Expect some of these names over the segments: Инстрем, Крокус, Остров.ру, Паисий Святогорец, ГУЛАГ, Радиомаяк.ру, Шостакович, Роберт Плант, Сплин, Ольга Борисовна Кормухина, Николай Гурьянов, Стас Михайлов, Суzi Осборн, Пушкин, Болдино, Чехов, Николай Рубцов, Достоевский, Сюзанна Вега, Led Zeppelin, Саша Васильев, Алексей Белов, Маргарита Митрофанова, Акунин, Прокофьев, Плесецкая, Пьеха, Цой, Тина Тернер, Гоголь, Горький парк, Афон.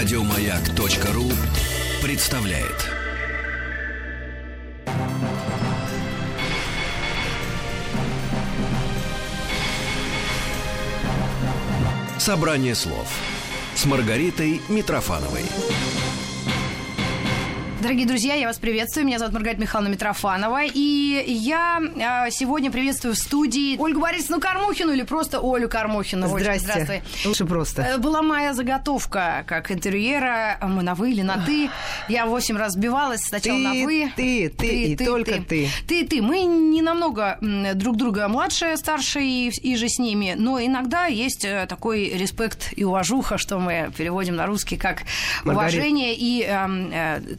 Радиомаяк.ру представляет. Собрание слов с Маргаритой Митрофановой. Дорогие друзья, я вас приветствую. Меня зовут Маргарита Михайловна Митрофанова. И я сегодня приветствую в студии Ольгу Борисовну Кормухину или просто Олю Кормухину. Здравствуйте. Здравствуй. Лучше просто. Была моя заготовка как интервьюера. Мы на «вы» или на «ты». Я 8 раз сбивалась. Сначала ты, на «вы». Ты. Мы не намного друг друга младше, старше и же с ними. Но иногда есть такой респект и уважуха, что мы переводим на русский как уважение и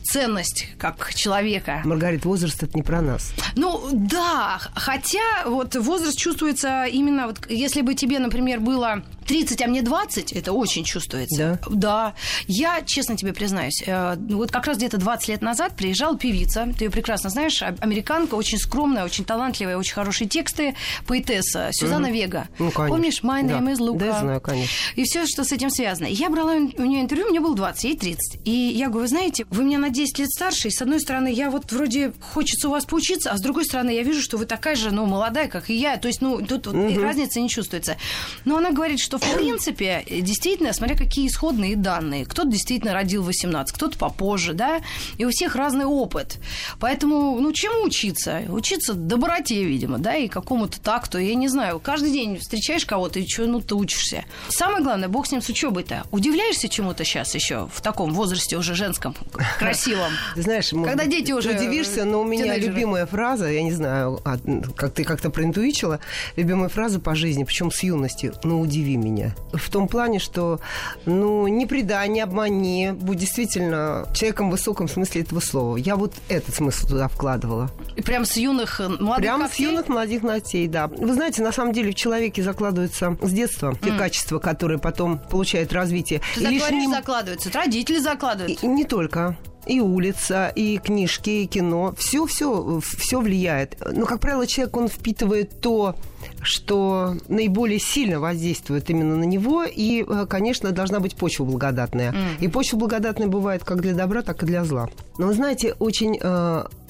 ценность. Как человека. Маргарита, возраст — это не про нас. Ну, да, хотя вот возраст чувствуется именно, вот, если бы тебе, например, было 30, а мне 20, это очень чувствуется. Да? Да. Я, честно тебе признаюсь, вот как раз где-то 20 лет назад приезжала певица, ты ее прекрасно знаешь, американка, очень скромная, очень талантливая, очень хорошие тексты, поэтесса Сюзанна Вега. Ну, конечно. Помнишь, My Name is Luca? Да, знаю, конечно. И все, что с этим связано. И я брала у нее интервью, мне было 20, ей 30. И я говорю, вы знаете, вы меня на 10 лет старше, и с одной стороны, я вот вроде хочется у вас поучиться, а с другой стороны, я вижу, что вы такая же, ну, молодая, как и я. То есть, ну, тут вот разница не чувствуется. Но она говорит, что в принципе, действительно, смотря какие исходные данные. Кто-то действительно родил в 18, кто-то попозже, да, и у всех разный опыт. Поэтому, ну, чему учиться? Учиться доброте, видимо, да, и какому-то такту, я не знаю. Каждый день встречаешь кого-то, и чё, ну, ты учишься. Самое главное, бог с ним, с учебой-то. Удивляешься чему-то сейчас еще в таком возрасте уже женском, красивом? Ты знаешь, когда дети уже... удивишься, но у меня любимая фраза, я не знаю, как ты как-то проинтуичила, любимая фраза по жизни, причем с юности, ну, удиви меня. В том плане, что ну, не предай, не обмани, будь действительно человеком в высоком смысле этого слова. Я вот этот смысл туда вкладывала. И прям с юных молодых ногтей, да. Вы знаете, на самом деле в человеке закладываются с детства те качества, которые потом получают развитие. Ты так говоришь, закладываются, родители закладывают. И не только. И улица, и книжки, и кино. Все влияет. Но, как правило, человек, он впитывает то, что наиболее сильно воздействует именно на него. И, конечно, должна быть почва благодатная. И почва благодатная бывает как для добра, так и для зла. Но, вы знаете, очень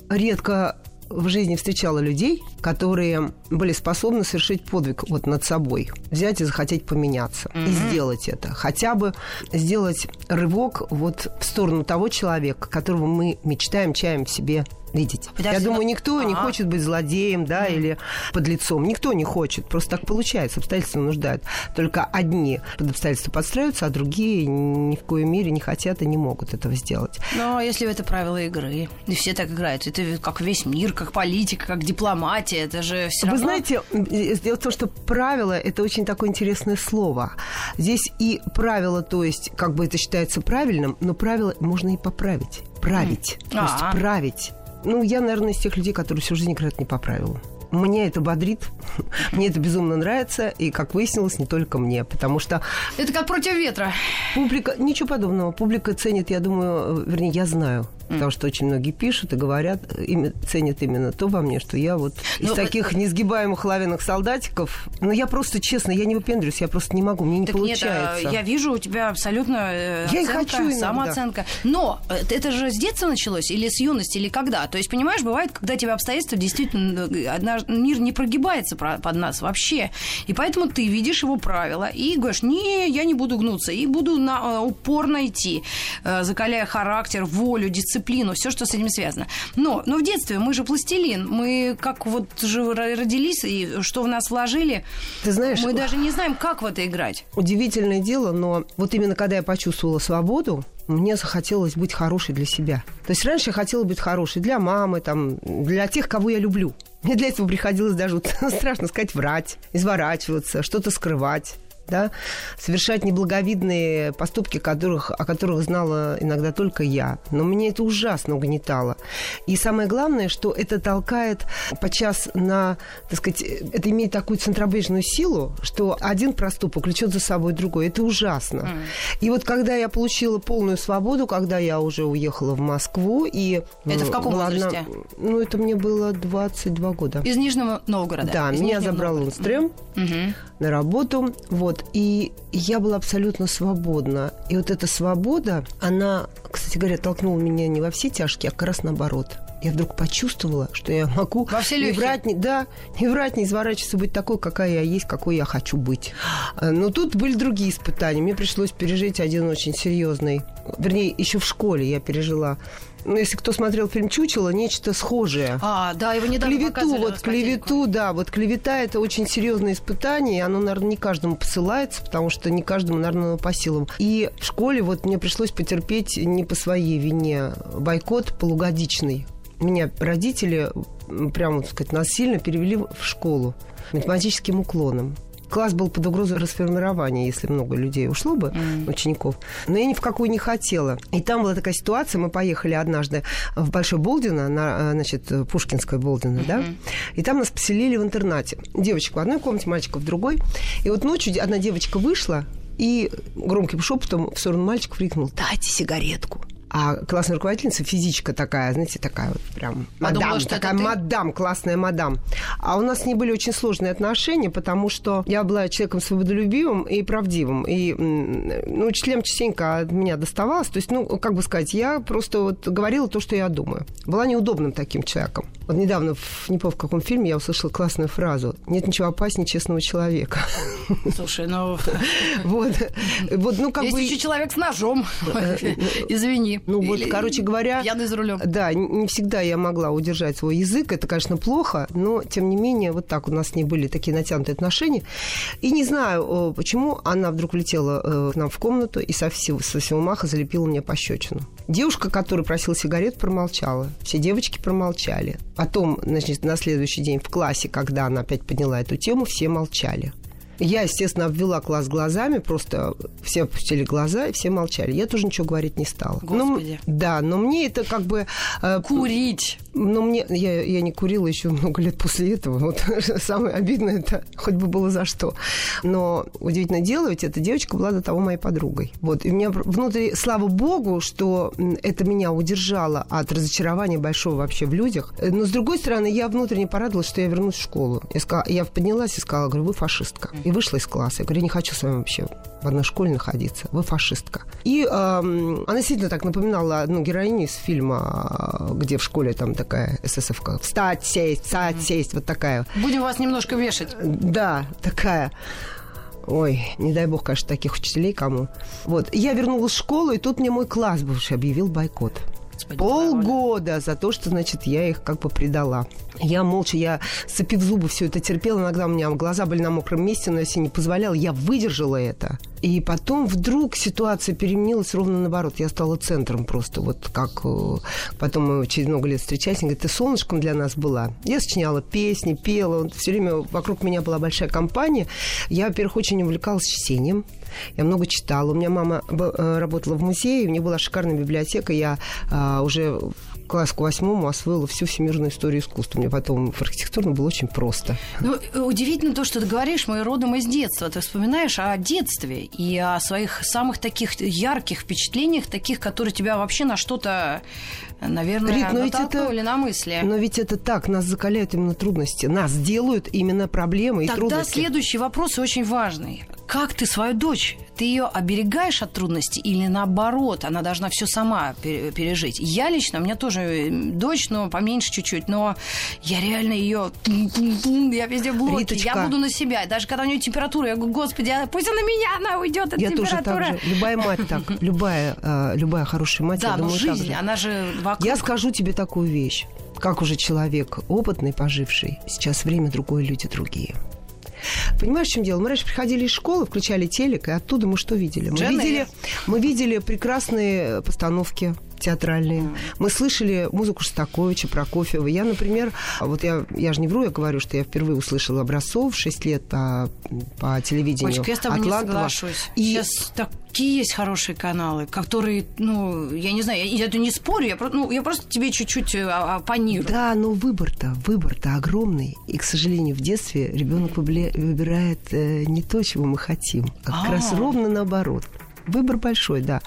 редко в жизни встречала людей, которые были способны совершить подвиг вот над собой. Взять и захотеть поменяться. И сделать это. Хотя бы сделать рывок вот в сторону того человека, которого мы мечтаем, чаем в себе видеть. Подожди, я думаю, никто не хочет быть злодеем, да, или подлецом. Никто не хочет. Просто так получается. Обстоятельства нуждают. Только одни под обстоятельства подстраиваются, а другие ни в коей мере не хотят и не могут этого сделать. Но если это правила игры, и все так играют, это как весь мир, как политика, как дипломатия, это же все равно... Вы знаете, дело в том, что правила — это очень такое интересное слово. Здесь и правило, то есть, как бы это считается правильным, но правила можно и поправить. Править. То есть править. Ну, я, наверное, из тех людей, которые всю жизнь играют не по правилам. Меня это бодрит, мне это безумно нравится, и, как выяснилось, не только мне, потому что... Это как против ветра. Публика... Ничего подобного. Публика ценит, я думаю, вернее, я знаю, потому что очень многие пишут и говорят, ценят именно то во мне, что я вот из таких несгибаемых лавинных солдатиков. Но я просто, честно, я не выпендрюсь, я просто не могу, мне не получается. Нет, я вижу, у тебя абсолютно оценка, самооценка. Но это же с детства началось, или с юности, или когда? То есть, понимаешь, бывает, когда тебе обстоятельства действительно... Мир не прогибается под нас вообще. И поэтому ты видишь его правила и говоришь, не, я не буду гнуться, и буду упорно идти, закаляя характер, волю, дисциплину, все, что с этим связано. Но в детстве мы же пластилин. Мы как вот же родились, и что в нас вложили, ты знаешь, мы даже не знаем, как в это играть. Удивительное дело, но вот именно когда я почувствовала свободу, мне захотелось быть хорошей для себя. То есть раньше я хотела быть хорошей для мамы, там, для тех, кого я люблю. Мне для этого приходилось даже, вот, страшно сказать, врать, изворачиваться, что-то скрывать. Да, совершать неблаговидные поступки, о которых знала иногда только я. Но меня это ужасно угнетало. И самое главное, что это толкает подчас на, так сказать, это имеет такую центробежную силу, что один проступок влечет за собой другой. Это ужасно. И вот когда я получила полную свободу, когда я уже уехала в Москву, и... Это в каком возрасте? Ну, это мне было 22 года. Из Нижнего Новгорода? Да, меня забрал Инстрем на работу, вот. Вот. И я была абсолютно свободна. И вот эта свобода, она, кстати говоря, толкнула меня не во все тяжкие, а как раз наоборот. Я вдруг почувствовала, что я могу не врать, не изворачиваться, быть такой, какая я есть, какой я хочу быть. Но тут были другие испытания. Мне пришлось пережить один очень серьезный, вернее, еще в школе я пережила. Ну, если кто смотрел фильм «Чучело», нечто схожее. А, да, его недавно показывали. Клевета — это очень серьезное испытание, и оно, наверное, не каждому посылается, потому что не каждому, наверное, по силам. И в школе вот мне пришлось потерпеть не по своей вине бойкот полугодичный. Меня родители прямо, так сказать, насильно перевели в школу математическим уклоном. Класс был под угрозой расформирования, если много людей ушло бы, учеников. Но я ни в какую не хотела. И там была такая ситуация. Мы поехали однажды в Большой Болдино, Пушкинское Болдино, да? И там нас поселили в интернате. Девочку в одной комнате, мальчика в другой. И вот ночью одна девочка вышла и громким шепотом в сторону мальчиков крикнула: «Дайте сигаретку». А классная руководительница, физичка такая, знаете, такая вот прям мадам, подумала, такая мадам, классная мадам. А у нас с ней были очень сложные отношения, потому что я была человеком свободолюбивым и правдивым. И, ну, учителям частенько от меня доставалось. То есть, ну, как бы сказать, я просто вот говорила то, что я думаю. Была неудобным таким человеком. Вот недавно, не помню, в каком фильме, я услышала классную фразу: «Нет ничего опаснее честного человека». Слушай, ну... Есть еще человек с ножом. Извини. Ну вот, короче говоря... Пьяный за рулем. Да, не всегда я могла удержать свой язык. Это, конечно, плохо, но, тем не менее, вот так у нас с ней были такие натянутые отношения. И не знаю, почему она вдруг влетела к нам в комнату и со всего маха залепила мне пощечину. Девушка, которая просила сигарет, промолчала. Все девочки промолчали. Потом, значит, на следующий день в классе, когда она опять подняла эту тему, все молчали. Я, естественно, обвела класс глазами, просто все опустили глаза и все молчали. Я тоже ничего говорить не стала. Господи. Но мне это как бы... Курить! Но мне... Я не курила еще много лет после этого. Вот самое обидное, это хоть бы было за что. Но удивительное дело, ведь эта девочка была до того моей подругой. Вот. И у меня внутри... Слава богу, что это меня удержало от разочарования большого вообще в людях. Но, с другой стороны, я внутренне порадовалась, что я вернусь в школу. Я поднялась и сказала, говорю: «Вы фашистка». И вышла из класса. Я говорю: «Я не хочу с вами вообще в одной школе находиться. Вы фашистка». И она действительно так напоминала одну героиню из фильма, где в школе там такая эсэсовка. Встать, сесть, вот такая. Будем вас немножко вешать. Да, такая. Ой, не дай бог, конечно, таких учителей кому. Вот. Я вернулась в школу, и тут мне мой класс бывший объявил бойкот. Полгода за то, что, значит, я их как бы предала. Я молча, я сцепив зубы, все это терпела. Иногда у меня глаза были на мокром месте, но я себе не позволяла. Я выдержала это. И потом вдруг ситуация переменилась ровно наоборот. Я стала центром просто. Вот как потом мы через много лет встречались. Он говорит: «Ты солнышком для нас была». Я сочиняла песни, пела. Все время вокруг меня была большая компания. Я, во-первых, очень увлекалась чтением. Я много читала. У меня мама работала в музее. У нее была шикарная библиотека. Я уже класс к 8 освоила всю всемирную историю искусства. Мне потом в архитектурном было очень просто. Ну, удивительно то, что ты говоришь, мы родом из детства. Ты вспоминаешь о детстве и о своих самых таких ярких впечатлениях, таких, которые тебя вообще на что-то, наверное, натолкнули на мысли. Но ведь это так, нас закаляют именно трудности. Нас делают именно проблемы и трудности. Тогда следующий вопрос очень важный. Как ты свою дочь? Ты ее оберегаешь от трудностей или наоборот? Она должна все сама пережить. Я лично, у меня тоже дочь, но поменьше чуть-чуть, но я реально ее... Я везде блоки, Риточка. Я буду на себя. Даже когда у нее температура, я говорю: «Господи, пусть она меня, она уйдет от температуры». Я тоже так же. Любая мать так. Любая хорошая мать, я думаю, так же. Да, но жизнь, она же вокруг. Я скажу тебе такую вещь. Как уже человек опытный, поживший, сейчас время другое, люди другие. Понимаешь, в чем дело? Мы раньше приходили из школы, включали телек, и оттуда мы что видели? Мы видели прекрасные постановки театральные. Мы слышали музыку Шостаковича, Прокофьева. Я, например, вот я же не вру, я говорю, что я впервые услышала Образцова в 6 лет по телевидению. Олечка, я с тобой не соглашусь. Сейчас такие есть хорошие каналы, которые, ну, я не знаю, я это не спорю, я просто тебе чуть-чуть оппонирую. Да, но выбор-то огромный. И, к сожалению, в детстве ребенок выбирает не то, чего мы хотим, а как раз ровно наоборот. Выбор большой, да.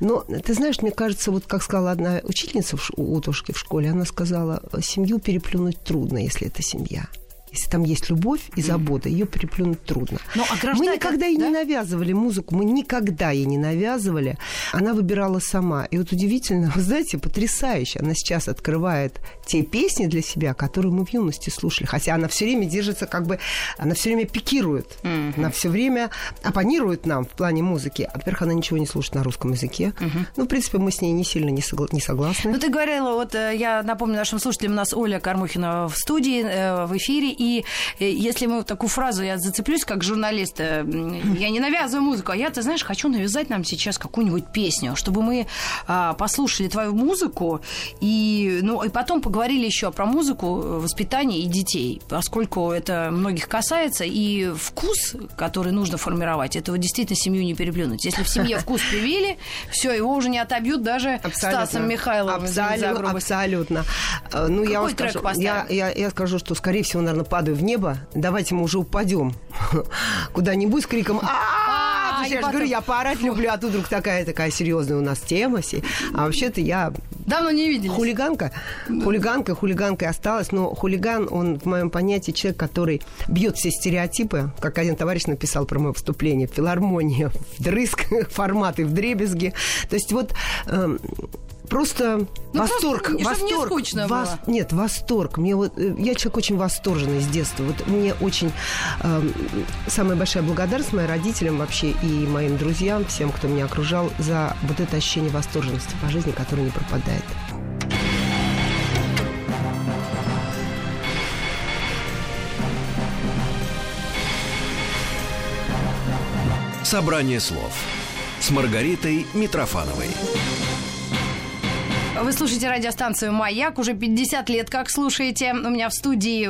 Но, ты знаешь, мне кажется, вот как сказала одна учительница у Тошки в школе, она сказала: семью переплюнуть трудно, если это семья. Если там есть любовь и забота, ее переплюнуть трудно. Мы никогда ей не навязывали музыку, мы никогда ей не навязывали. Она выбирала сама. И вот удивительно, вы знаете, потрясающе. Она сейчас открывает те песни для себя, которые мы в юности слушали. Хотя она все время держится, как бы, она все время пикирует. Mm-hmm. Она все время оппонирует нам в плане музыки. Во-первых, она ничего не слушает на русском языке. Mm-hmm. Ну, в принципе, мы с ней не сильно не согласны. Ну, ты говорила, вот я напомню нашим слушателям, у нас Оля Кормухина в студии, в эфире. И если мы такую фразу, я зацеплюсь как журналист, я не навязываю музыку, а я, ты знаешь, хочу навязать нам сейчас какую-нибудь песню, чтобы мы послушали твою музыку и, ну, и потом поговорили еще про музыку, воспитание и детей, поскольку это многих касается, и вкус, который нужно формировать, этого действительно семью не переплюнуть. Если в семье вкус привили, все, его уже не отобьют даже Стасом Михайловым. Абсолютно. Ну, я вам скажу, я скажу, что, скорее всего, наверное, падаю в небо. Давайте мы уже упадем куда-нибудь с криком «А-а-а!» Я же говорю, я поорать люблю, а тут вдруг такая серьезная у нас тема. А вообще-то я давно не виделись. Хулиганкой осталась. Но хулиган, он, в моем понятии, человек, который бьет все стереотипы. Как один товарищ написал про мое выступление: филармония вдрызг, форматы вдребезги. То есть вот... Просто восторг. Чтобы не скучно было. Нет, восторг. Я человек очень восторженный с детства. Вот мне очень... самая большая благодарность моим родителям вообще и моим друзьям, всем, кто меня окружал, за вот это ощущение восторженности по жизни, которое не пропадает. Собрание слов с Маргаритой Митрофановой. Вы слушаете радиостанцию «Маяк». Уже 50 лет как слушаете. У меня в студии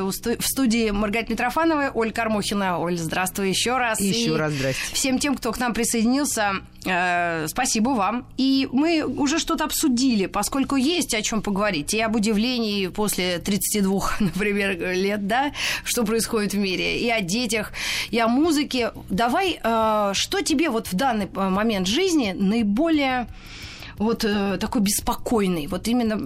Маргарита Митрофанова, Ольга Кормухина. Оль, здравствуй еще раз. Еще раз здрасте. Всем тем, кто к нам присоединился, спасибо вам. И мы уже что-то обсудили, поскольку есть о чем поговорить. И об удивлении после 32, например, лет, да, что происходит в мире. И о детях, и о музыке. Давай, что тебе вот в данный момент жизни наиболее... Вот такой беспокойный. Вот именно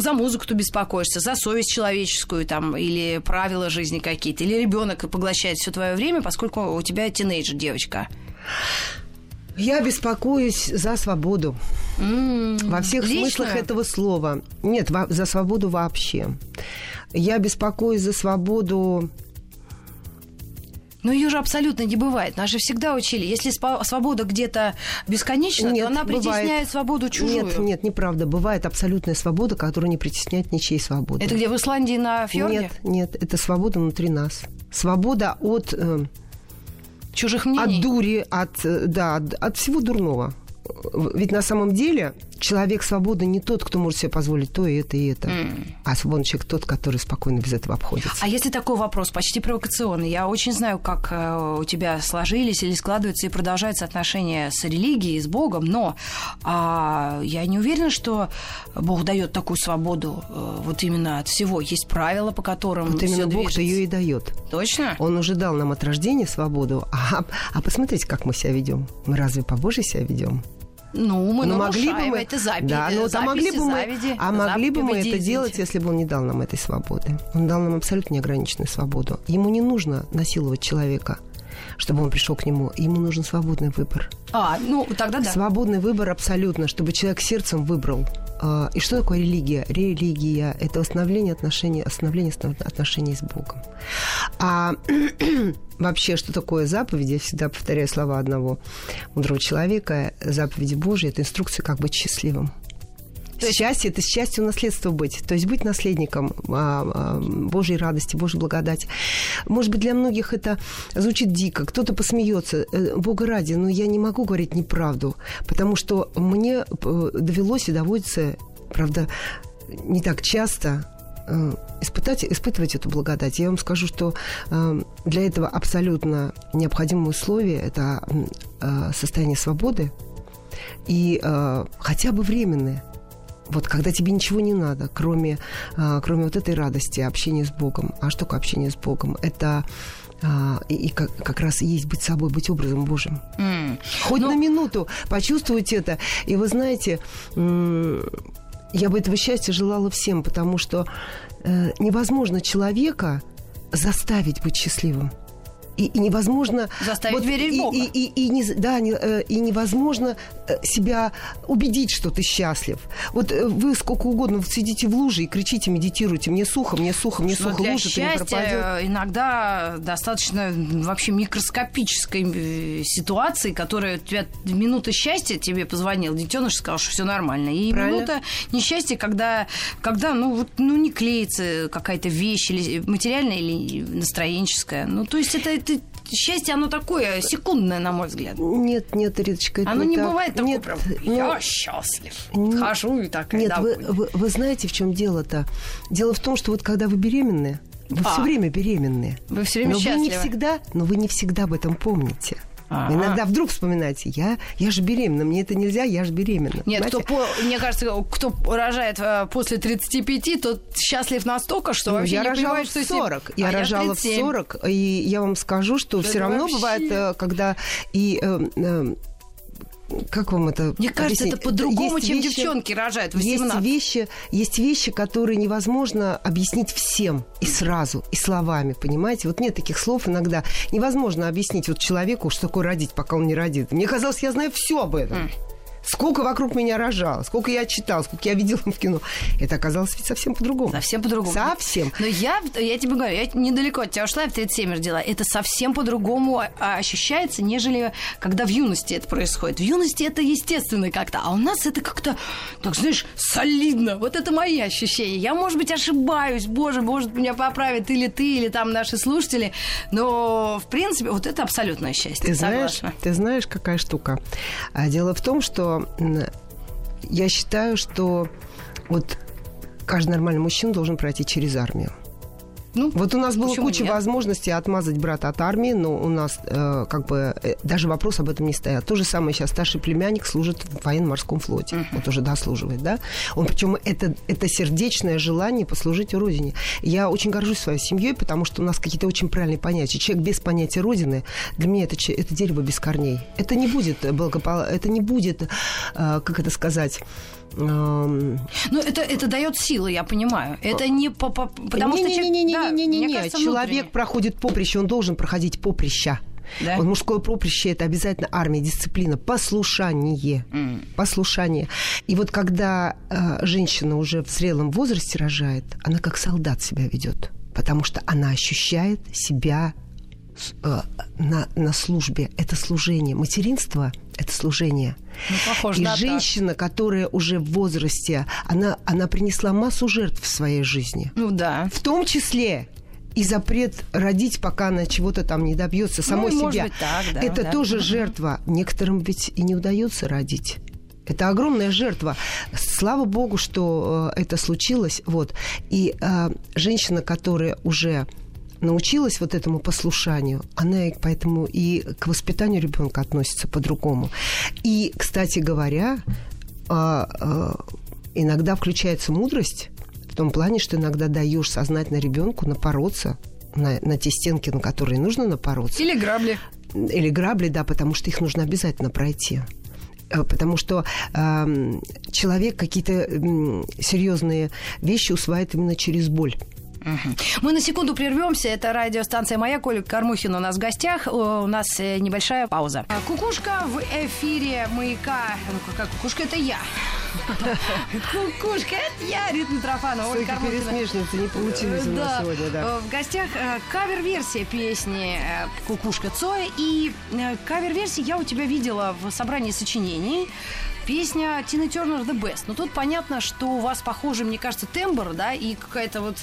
за музыку ты беспокоишься, за совесть человеческую там, или правила жизни какие-то, или ребенок поглощает все твое время, поскольку у тебя тинейджер, девочка. Я беспокоюсь за свободу. Во всех смыслах этого слова. Нет, за свободу вообще. Я беспокоюсь за свободу. Но ее же абсолютно не бывает. Нас же всегда учили. Если свобода где-то бесконечна, то она притесняет свободу чужую. Нет, неправда. Бывает абсолютная свобода, которая не притесняет ничьей свободы. Это где, в Исландии на фьорде? Нет, это свобода внутри нас. Свобода от... чужих мнений. От дури, от всего дурного. Ведь на самом деле человек свободный не тот, кто может себе позволить то и это, и это. А свободный человек тот, который спокойно без этого обходится. А если такой вопрос, почти провокационный, я очень знаю, как у тебя сложились или складываются и продолжаются отношения с религией, с Богом, но я не уверена, что Бог дает такую свободу вот именно от всего. Есть правила, по которым вот именно Бог-то ее и дает. Точно? Он уже дал нам от рождения свободу. А посмотрите, как мы себя ведем. Мы разве по-божьи себя ведем? Ну, мы нарушаем это зависть. Да, но могли бы мы это делать, если бы он не дал нам этой свободы. Он дал нам абсолютно неограниченную свободу. Ему не нужно насиловать человека, чтобы он пришел к нему. Ему нужен свободный выбор. Тогда да. Свободный выбор абсолютно, чтобы человек сердцем выбрал. И что такое религия? Религия – это восстановление отношений с Богом. А вообще, что такое заповеди? Я всегда повторяю слова одного мудрого человека. Заповеди Божьи – это инструкция, как быть счастливым. Счастье – это счастье наследства быть. То есть быть наследником Божьей радости, Божьей благодати. Может быть, для многих это звучит дико. Кто-то посмеется. Бога ради, но я не могу говорить неправду, потому что мне довелось и доводится, правда, не так часто испытывать эту благодать. Я вам скажу, что для этого абсолютно необходимое условие – это состояние свободы и хотя бы временное. Вот когда тебе ничего не надо, кроме вот этой радости, общения с Богом. А что такое общение с Богом? Это как раз и есть быть собой, быть образом Божьим. Хоть на минуту почувствовать это. И вы знаете, я бы этого счастья желала всем, потому что невозможно человека заставить быть счастливым. И невозможно... Заставить верить в Бога. И невозможно себя убедить, что ты счастлив. Вот вы сколько угодно сидите в луже и кричите, медитируете. Мне сухо, мне сухо, мне сухо, лужа, ты не пропадёт. Иногда достаточно вообще микроскопической ситуации, которая минута счастья, тебе позвонил детеныш, сказал, что все нормально. И минута несчастья, когда не клеится какая-то вещь, или материальная, или настроенческая. Ну, то есть это счастье, оно такое секундное, на мой взгляд. Нет, Риточка, это оно не так. Бывает такое, прям, я счастлив, хожу и такая. Нет, вы знаете, в чем дело-то? Дело в том, что вот когда вы беременны, вы все время беременны. Вы все время счастливы. Но вы не всегда об этом помните. А-а-а. Иногда вдруг вспоминаете, я же беременна, мне это нельзя, я же беременна. Нет, мне кажется, кто рожает после 35, тот счастлив настолько, что вообще я не понимает, что... Я рожала в 40, и я вам скажу, что все равно вообще... бывает, когда... Как вам это объяснить? Мне кажется, это по-другому, есть чем вещи, девчонки рожают в 17. Есть вещи, которые невозможно объяснить всем и сразу, и словами, понимаете? Вот нет таких слов иногда. Невозможно объяснить вот человеку, что такое родить, пока он не родит. Мне казалось, я знаю все об этом. Сколько вокруг меня рожало, сколько я читала, сколько я видела в кино. Это оказалось ведь совсем по-другому. Совсем по-другому. Но я тебе говорю, я недалеко от тебя ушла, я в 37 родила. Это совсем по-другому ощущается, нежели когда в юности это происходит. В юности это естественно как-то, а у нас это как-то, так знаешь, солидно. Вот это мои ощущения. Я, может быть, ошибаюсь, боже, может, меня поправят или ты, или там наши слушатели. Но, в принципе, вот это абсолютное счастье. Ты знаешь, какая штука? Дело в том, что я считаю, что вот каждый нормальный мужчина должен пройти через армию. Вот у нас было куча возможностей отмазать брата от армии, но у нас даже вопрос об этом не стоял. То же самое сейчас старший племянник служит в военно-морском флоте. Uh-huh. Вот уже дослуживает, да? Он, причем это сердечное желание послужить Родине. Я очень горжусь своей семьей, потому что у нас какие-то очень правильные понятия. Человек без понятия Родины, для меня это дерево без корней. Это не будет это дает силы, я понимаю. Это не потому что человек, человек проходит поприще, он должен проходить поприща. Да? Вот мужское поприще — это обязательно армия, дисциплина, послушание. Послушание. И вот когда женщина уже в зрелом возрасте рожает, она как солдат себя ведет, потому что она ощущает себя на службе. Это служение. Материнство — это служение. Похоже, женщина, которая уже в возрасте, она принесла массу жертв в своей жизни. В том числе и запрет родить, пока она чего-то там не добьется самой себя. Это тоже жертва. Некоторым ведь и не удается родить. Это огромная жертва. Слава богу, что это случилось. Вот. И женщина, которая уже научилась вот этому послушанию, она поэтому и к воспитанию ребенка относится по-другому. И, кстати говоря, иногда включается мудрость в том плане, что иногда даешь сознательно ребенку напороться на те стенки, на которые нужно напороться. Или грабли, да, потому что их нужно обязательно пройти. Потому что человек какие-то серьезные вещи усваивает именно через боль. Мы на секунду прервемся. Это радиостанция «Маяк». Ольга Кормухина у нас в гостях. У нас небольшая пауза. Кукушка в эфире «Маяка». Кукушка — это я. Кукушка — это я, Рита Митрофанова. Ольга Кормухина. Пересмешницы не получились у нас сегодня, да. В гостях кавер-версия песни «Кукушка» Цоя. И кавер-версии я у тебя видела в собрании сочинений. Песня Тины Тернер «The Best». Но тут понятно, что у вас похожий, мне кажется, тембр, да, и какая-то вот,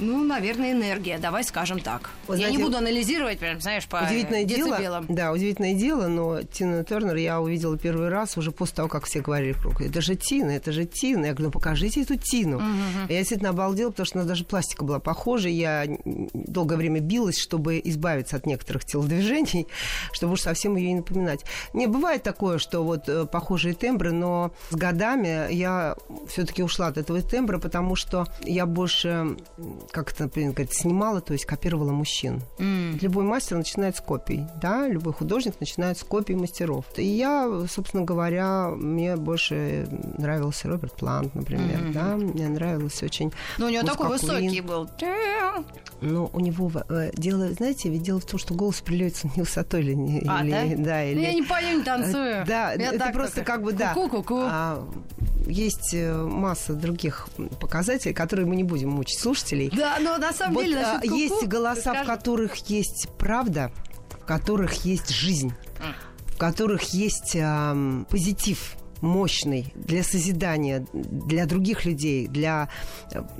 наверное, энергия. Давай скажем так. Вот, знаете, я не буду анализировать, прям, знаешь, по децибелам. Да, удивительное дело, но Тину Тернер я увидела первый раз уже после того, как все говорили вокруг. Это же Тина. Я говорю, покажите эту Тину. Uh-huh. Я действительно обалдела, потому что у нас даже пластика была похожа. Я долгое время билась, чтобы избавиться от некоторых телодвижений, чтобы уж совсем ее не напоминать. Не, бывает такое, что вот похожие тембры тембры, но с годами я все-таки ушла от этого тембра, потому что я больше, как это, например, говорит, снимала, то есть копировала мужчин. Любой мастер начинает с копий, да, любой художник начинает с копий мастеров. И я, собственно говоря, мне больше нравился Роберт Плант, например, да, мне нравилось очень... Но у него такой высокий был. Но у него дело, знаете, ведь дело в том, что голос приливается не высотой или не... Да, или... Я не пою, не танцую. Да, я это просто как бы, да. Ку-ку-ку. Есть масса других показателей, которые мы не будем мучить слушателей. Да, но на самом деле насчет ку-ку, есть голоса, в которых есть правда, в которых есть жизнь, в которых есть позитив мощный для созидания, для других людей, для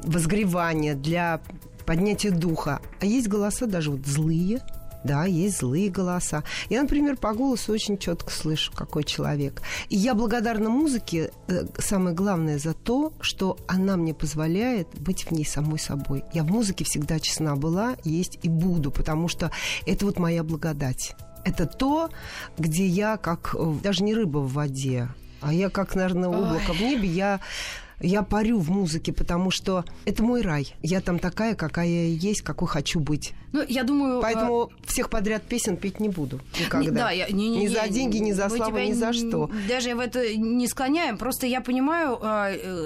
возгревания, для поднятия духа. А есть голоса даже вот злые. Да, есть злые голоса. Я, например, по голосу очень четко слышу, какой человек. И я благодарна музыке, самое главное, за то, что она мне позволяет быть в ней самой собой. Я в музыке всегда честна была, есть и буду, потому что это вот моя благодать. Это то, где я как... Даже не рыба в воде, а я как, наверное, облако в небе. Я парю в музыке, потому что это мой рай. Я там такая, какая я есть, какой хочу быть. Ну, я думаю... Поэтому всех подряд песен петь не буду никогда. Да, ни за деньги, ни за славу, ни за что. Даже в это не склоняем. Просто я понимаю,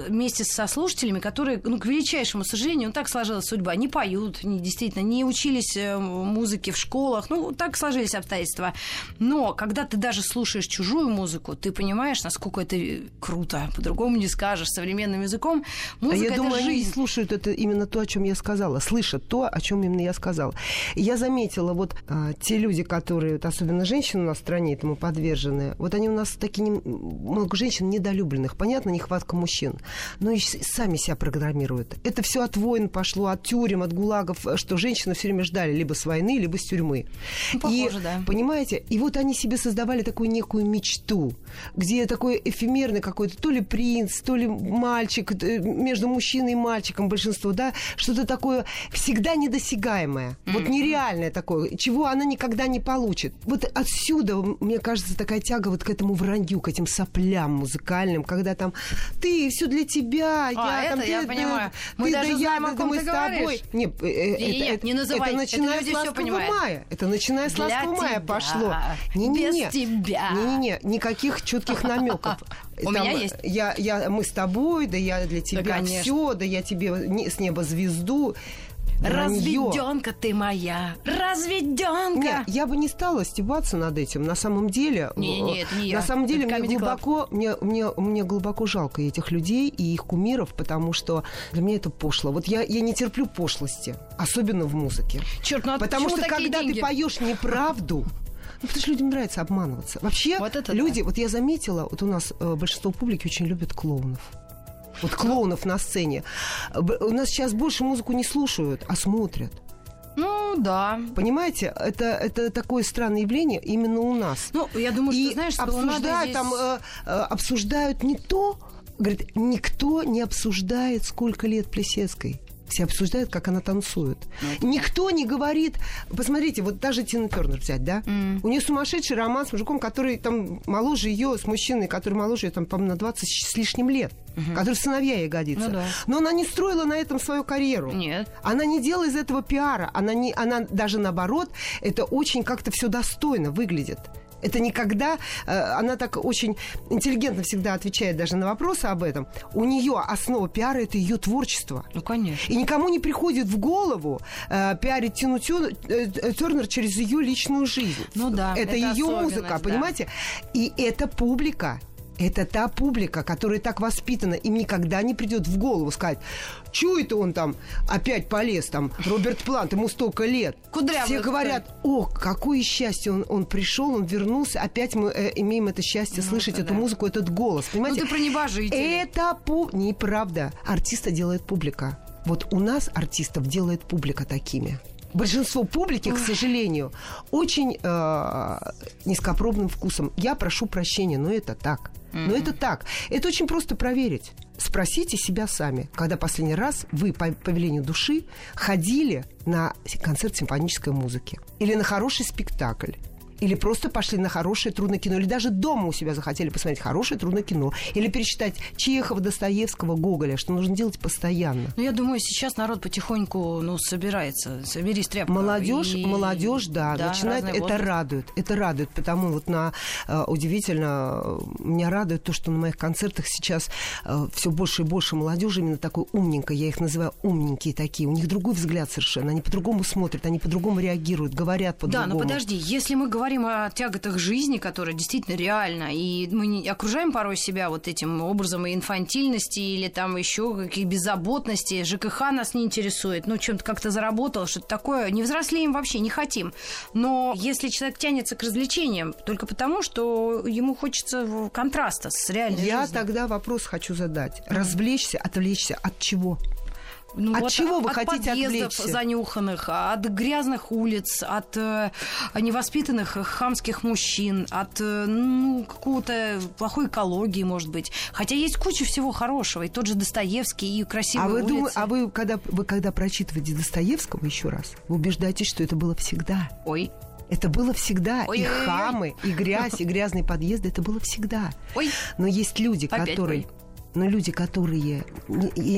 вместе со слушателями, которые, ну, к величайшему сожалению, ну, так сложилась судьба. Не поют, не, действительно, не учились музыке в школах. Ну, так сложились обстоятельства. Но когда ты даже слушаешь чужую музыку, ты понимаешь, насколько это круто. По-другому не скажешь. Современным языком. Музыка, я думаю, жизнь. Они слушают это именно то, о чем я сказала. Слышат то, о чем именно я сказала. И я заметила, вот те люди, которые, вот, особенно женщины у нас в стране этому подвержены, вот они у нас такие, много женщин недолюбленных. Понятно, нехватка мужчин. Но и сами себя программируют. Это все от войн пошло, от тюрем, от гулагов, что женщины все время ждали либо с войны, либо с тюрьмы. Ну, похоже, и, да. Понимаете? И вот они себе создавали такую некую мечту, где такой эфемерный какой-то то ли принц, то ли мальчик, между мужчиной и мальчиком большинство, да, что-то такое всегда недосягаемое, вот нереальное такое, чего она никогда не получит. Вот отсюда, мне кажется, такая тяга вот к этому вранью, к этим соплям музыкальным, когда там ты, все для тебя, я там... Я понимаю. Мы даже знаем, о ком ты говоришь. Нет, не называй. Это начиная с «Ласкового мая». Это начиная с «Ласкового мая» пошло. Без тебя. Не-не-не, никаких чутких намеков. У меня есть. Мы с тобой, да я для тебя все, да я тебе с неба звезду. Разведёнка ты моя, разведёнка. Нет, я бы не стала стебаться над этим. На самом деле, на самом деле мне глубоко жалко этих людей и их кумиров, потому что для меня это пошло. Вот я не терплю пошлости, особенно в музыке. Черт, ну, потому что когда ты поешь неправду. Ну, потому что людям нравится обманываться. Вообще, вот люди, да. Вот я заметила, вот у нас большинство публики очень любят клоунов. Вот клоунов на сцене. У нас сейчас больше музыку не слушают, а смотрят. Ну, да. Понимаете, это такое странное явление именно у нас. Ну, я думаю, что, знаешь, что обсуждают, там, обсуждают не то, говорит, никто не обсуждает, сколько лет Плесецкой. Все обсуждают, как она танцует. Никто не говорит... Посмотрите, вот даже Тину Тернер взять, да? У нее сумасшедший роман с мужиком, который там моложе ее, с мужчиной, который моложе ее, там, по-моему, на 20 с лишним лет. Который сыновья ей годится. Ну, да. Но она не строила на этом свою карьеру. Нет. Она не делала из этого пиара. Она даже наоборот, это очень как-то все достойно выглядит. Это никогда... Она так очень интеллигентно всегда отвечает даже на вопросы об этом. У нее основа пиара — это ее творчество. Ну, конечно. И никому не приходит в голову пиарить Тину Тернер через ее личную жизнь. Ну да. Это ее музыка, понимаете? Да. И это публика. Это та публика, которая так воспитана, им никогда не придет в голову сказать, чё это он там опять полез, там, Роберт Плант, ему столько лет. Кудрявый. Все говорят, о, какое счастье, он пришел, он вернулся, опять мы имеем это счастье слышать эту музыку, этот голос, понимаете? Ну, ты про небожителей. Это неправда. Артиста делает публика. Вот у нас артистов делает публика такими. Большинство публики, к сожалению, очень низкопробным вкусом. Я прошу прощения, но это так. Но это так. Это очень просто проверить. Спросите себя сами, когда последний раз вы по велению души ходили на концерт симфонической музыки или на хороший спектакль. или просто пошли на хорошее трудное кино, или даже дома у себя захотели посмотреть хорошее трудное кино, или перечитать Чехова, Достоевского, Гоголя, что нужно делать постоянно. Ну, я думаю, сейчас народ потихоньку, собирается, соберись тряпка. Молодежь, да, начинает, это радует, потому вот удивительно, меня радует то, что на моих концертах сейчас все больше и больше молодежи именно такой умненькой, я их называю умненькие такие, у них другой взгляд совершенно, они по-другому смотрят, они по-другому реагируют, говорят по-другому. Да, но подожди, если мы говорим о тяготах жизни, которая действительно реальна, и мы не окружаем порой себя вот этим образом и инфантильности, или там еще какие беззаботности, ЖКХ нас не интересует, чем-то как-то заработал, что-то такое, не взрослеем вообще, не хотим. Но если человек тянется к развлечениям только потому, что ему хочется контраста с реальной жизнью. Я тогда вопрос хочу задать. Развлечься, отвлечься от чего? От чего вы хотите отвлечься? От подъездов занюханных, от грязных улиц, от невоспитанных хамских мужчин, от какого-то плохой экологии, может быть. Хотя есть куча всего хорошего, и тот же Достоевский, и красивые улицы. Вы когда прочитываете Достоевского еще раз, вы убеждаетесь, что это было всегда. Ой. Это было всегда. Ой, и хамы, и грязь, и грязные подъезды. Это было всегда. Ой. Но есть люди, которые... Я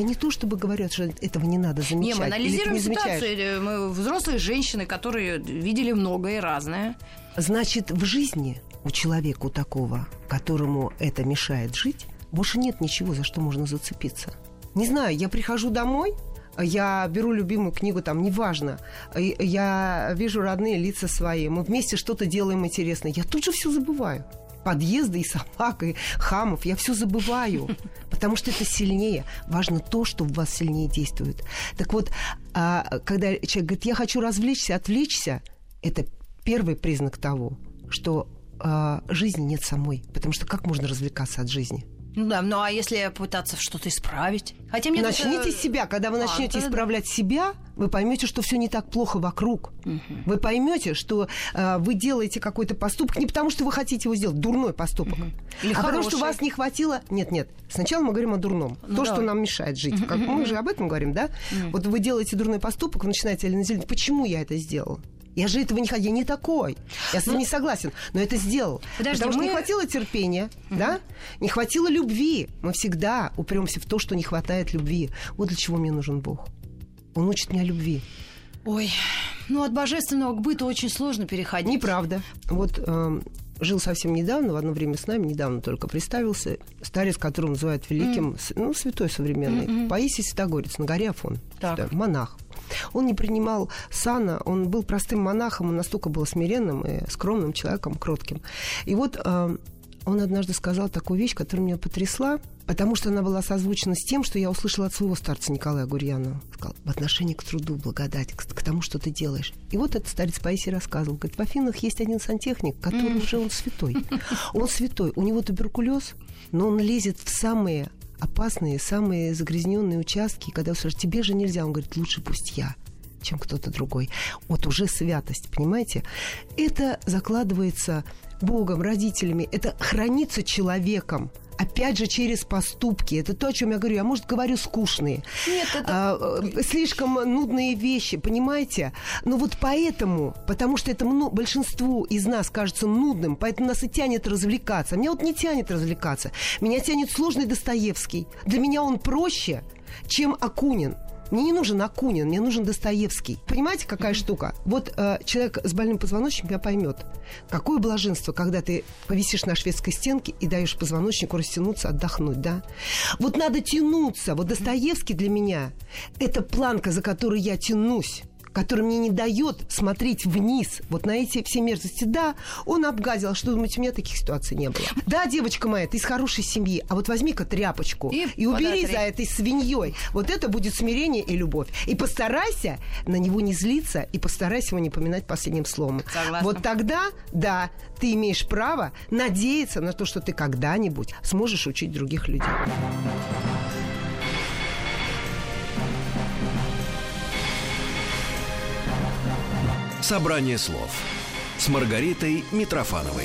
не то чтобы говорят, что этого не надо замечать. Мы анализируем ситуацию. Мы взрослые женщины, которые видели многое разное. Значит, в жизни у человека такого, которому это мешает жить, больше нет ничего, за что можно зацепиться. Не знаю, я прихожу домой... Я беру любимую книгу, неважно. Я вижу родные лица свои. Мы вместе что-то делаем интересное. Я тут же все забываю. Подъезды и собак, и хамов. Я все забываю. Потому что это сильнее. Важно то, что в вас сильнее действует. Так вот, когда человек говорит, я хочу развлечься, отвлечься, это первый признак того, что жизни нет самой. Потому что как можно развлекаться от жизни? А если пытаться что-то исправить? Начните с себя. Когда вы начнете исправлять себя, вы поймете, что все не так плохо вокруг. Угу. Вы поймете, что вы делаете какой-то поступок не потому, что вы хотите его сделать, дурной поступок, или хороший. Потому, что вас не хватило... Нет. Сначала мы говорим о дурном. Что нам мешает жить. Как мы же об этом говорим, да? Вот вы делаете дурной поступок, вы начинаете анализировать, почему я это сделала? Я же этого не хотел, я не такой. Я с ним не согласен, но это сделал. Потому что не хватило терпения, да? Не хватило любви. Мы всегда упрёмся в то, что не хватает любви. Вот для чего мне нужен Бог. Он учит меня любви. Ой, от божественного к быту очень сложно переходить. Неправда. Жил совсем недавно, в одно время с нами, недавно только представился, старец, которого называют великим, святой современный, Паисий Святогорец, на горе Афон, монах. Он не принимал сана, он был простым монахом, он настолько был смиренным и скромным человеком, кротким. И он однажды сказал такую вещь, которая меня потрясла, потому что она была созвучна с тем, что я услышала от своего старца Николая Гурьянова. Он сказал, в отношении к труду благодать, к тому, что ты делаешь. И этот старец Паисий рассказывал. Говорит, в Афинах есть один сантехник, который уже он святой. Он святой, у него туберкулез, но он лезет в самые опасные, самые загрязненные участки. Когда он скажет, тебе же нельзя, он говорит, лучше пусть я, чем кто-то другой. Вот уже святость, понимаете? Это закладывается Богом, родителями. Это хранится человеком. Опять же, через поступки. Это то, о чем я говорю. Я, может, говорю скучные. Нет, слишком нудные вещи, понимаете? Но поэтому, потому что это большинству из нас кажется нудным, поэтому нас и тянет развлекаться. Меня не тянет развлекаться. Меня тянет сложный Достоевский. Для меня он проще, чем Акунин. Мне не нужен Акунин, мне нужен Достоевский. Понимаете, какая штука? Человек с больным позвоночником меня поймет. Какое блаженство, когда ты повисишь на шведской стенке и даешь позвоночнику растянуться, отдохнуть, да? Надо тянуться. Достоевский для меня – это планка, за которую я тянусь, который мне не дает смотреть вниз на эти все мерзости. Да, он обгадил, что, думаете, у меня таких ситуаций не было. Да, девочка моя, ты из хорошей семьи, а возьми-ка тряпочку и убери за этой свиньей. Это будет смирение и любовь. И постарайся на него не злиться, и постарайся его не поминать последним словом. Согласна. Тогда, да, ты имеешь право надеяться на то, что ты когда-нибудь сможешь учить других людей. Собрание слов с Маргаритой Митрофановой.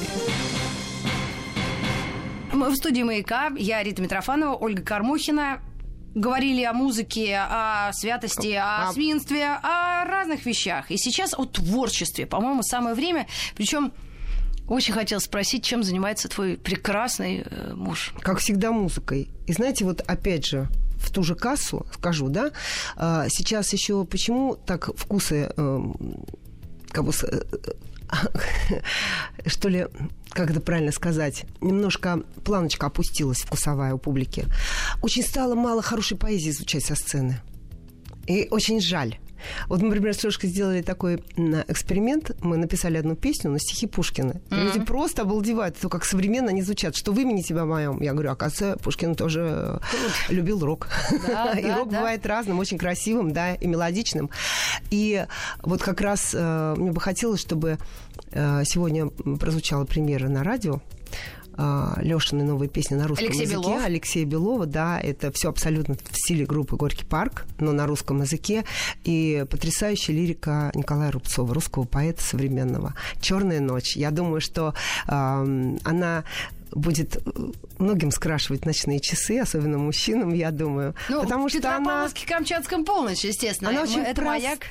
Мы в студии «Маяка». Я Рита Митрофанова, Ольга Кормухина. Говорили о музыке, о святости, о свинстве, о разных вещах. И сейчас о творчестве. По-моему, самое время. Причем Очень хотела спросить, чем занимается твой прекрасный муж? Как всегда, музыкой. И знаете, вот опять же, в ту же кассу скажу, да, сейчас еще почему так вкусы, как бы, что ли, как это правильно сказать, немножко планочка опустилась вкусовая у публики. Очень стало мало хорошей поэзии звучать со сцены. И очень жаль. Вот, например, с Лёшкой сделали такой эксперимент. Мы написали одну песню на стихи Пушкина. Mm-hmm. Люди просто обалдевают, то, как современно они звучат. Что в имени тебя моем? Я говорю, оказывается, Пушкин тоже любил рок. Да, и да, рок бывает разным, очень красивым, да, и мелодичным. И вот как раз мне бы хотелось, чтобы сегодня прозвучала премьера на радио Лёшиной новой песни на русском языке. Алексея Белова, да, это все абсолютно в стиле группы «Горький парк», но на русском языке. И потрясающая лирика Николая Рубцова, русского поэта современного. «Черная ночь». Я думаю, что она будет многим скрашивать ночные часы, особенно мужчинам, я думаю. Ну, потому что она... Камчатском полночь, естественно. Она очень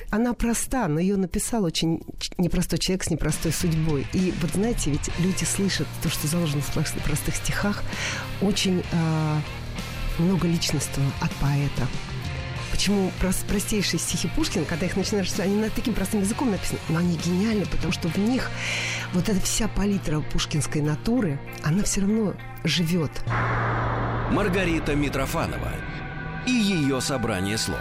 она проста, но ее написал очень непростой человек с непростой судьбой. И вот знаете, ведь люди слышат то, что заложено в простых стихах, очень много личностного от поэта. Почему простейшие стихи Пушкина, когда их начинаешь, они над таким простым языком написаны, но они гениальны, потому что в них вот эта вся палитра пушкинской натуры, она все равно живет. Маргарита Митрофанова и ее собрание слов.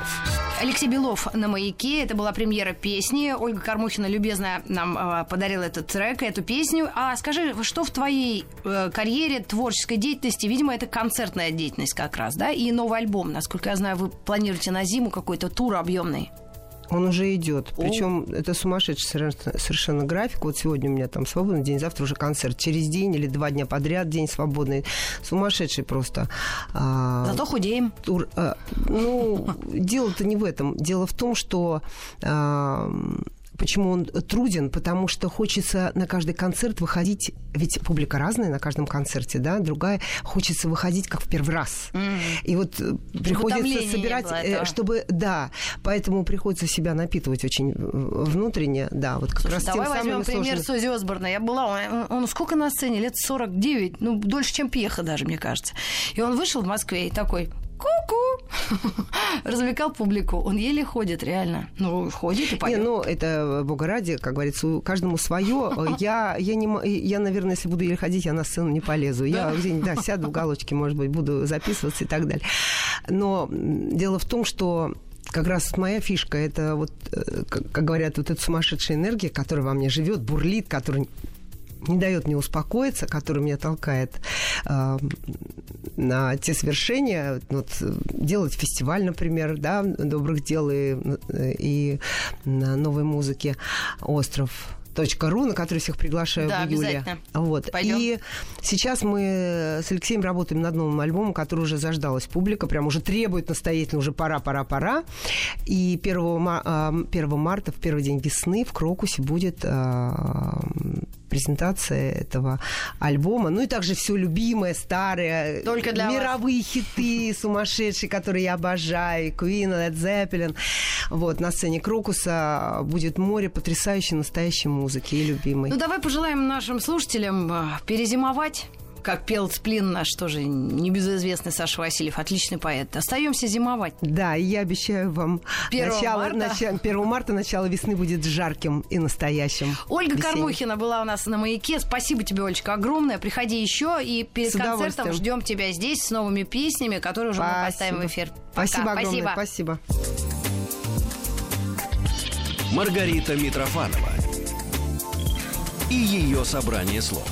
Алексей Белов на «Маяке». Это была премьера песни. Ольга Кормухина любезно нам подарила этот трек, эту песню. А скажи, что в твоей карьере творческой деятельности, видимо, это концертная деятельность как раз, да? И новый альбом, насколько я знаю, вы планируете на зиму какой-то тур объемный. Он уже идет. Причем это сумасшедший совершенно график. Вот сегодня у меня там свободный день, завтра уже концерт. Через день или 2 дня подряд день свободный. Сумасшедший просто. Зато худеем. Тур, ну, дело-то не в этом. Дело в том, что... Почему он труден? Потому что хочется на каждый концерт выходить, ведь публика разная на каждом концерте, да, другая, хочется выходить как в первый раз. И вот приходится собирать, чтобы, да, поэтому приходится себя напитывать очень внутренне, да, вот как раз тем самым. Давай возьмем пример Сузи Осборна. Я была, он сколько на сцене? Лет 49, ну, дольше, чем Пьеха даже, мне кажется. И он вышел в Москве и такой... Ку-ку! Развлекал публику. Он еле ходит, реально. Ну, ходит и поет. Не, ну, это, бога ради, как говорится, каждому свое. Я, наверное, если буду еле ходить, я на сцену не полезу. Я где-нибудь, да, сяду в уголочке, может быть, буду записываться и так далее. Но дело в том, что как раз моя фишка, это вот, как говорят, вот эта сумасшедшая энергия, которая во мне живет, бурлит, которая... не дает мне успокоиться, который меня толкает на те свершения, вот, делать фестиваль, например, да, добрых дел и новой музыки «Остров.ру», на который всех приглашаю, да, в июле. Вот. И сейчас мы с Алексеем работаем над новым альбомом, который уже заждалась публика, прям уже требует настоятельно, уже пора. И 1 марта, в первый день весны, в Крокусе будет... презентация этого альбома. Ну и также все любимое, старое. Только для мировые вас. Хиты сумасшедшие, которые я обожаю. Queen, Led Zeppelin. Вот, на сцене Крокуса будет море потрясающей настоящей музыки и любимой. Ну давай пожелаем нашим слушателям перезимовать, как пел Сплин наш тоже небезызвестный Саша Васильев, отличный поэт. Остаемся зимовать. Да, и я обещаю вам, 1 марта, начало весны будет жарким и настоящим. Ольга Кормухина была у нас на «Маяке». Спасибо тебе, Олечка, огромное. Приходи еще, и перед концертом ждем тебя здесь с новыми песнями, которые уже мы поставим в эфир. Пока. Спасибо огромное. Спасибо. Маргарита Митрофанова и ее собрание слов.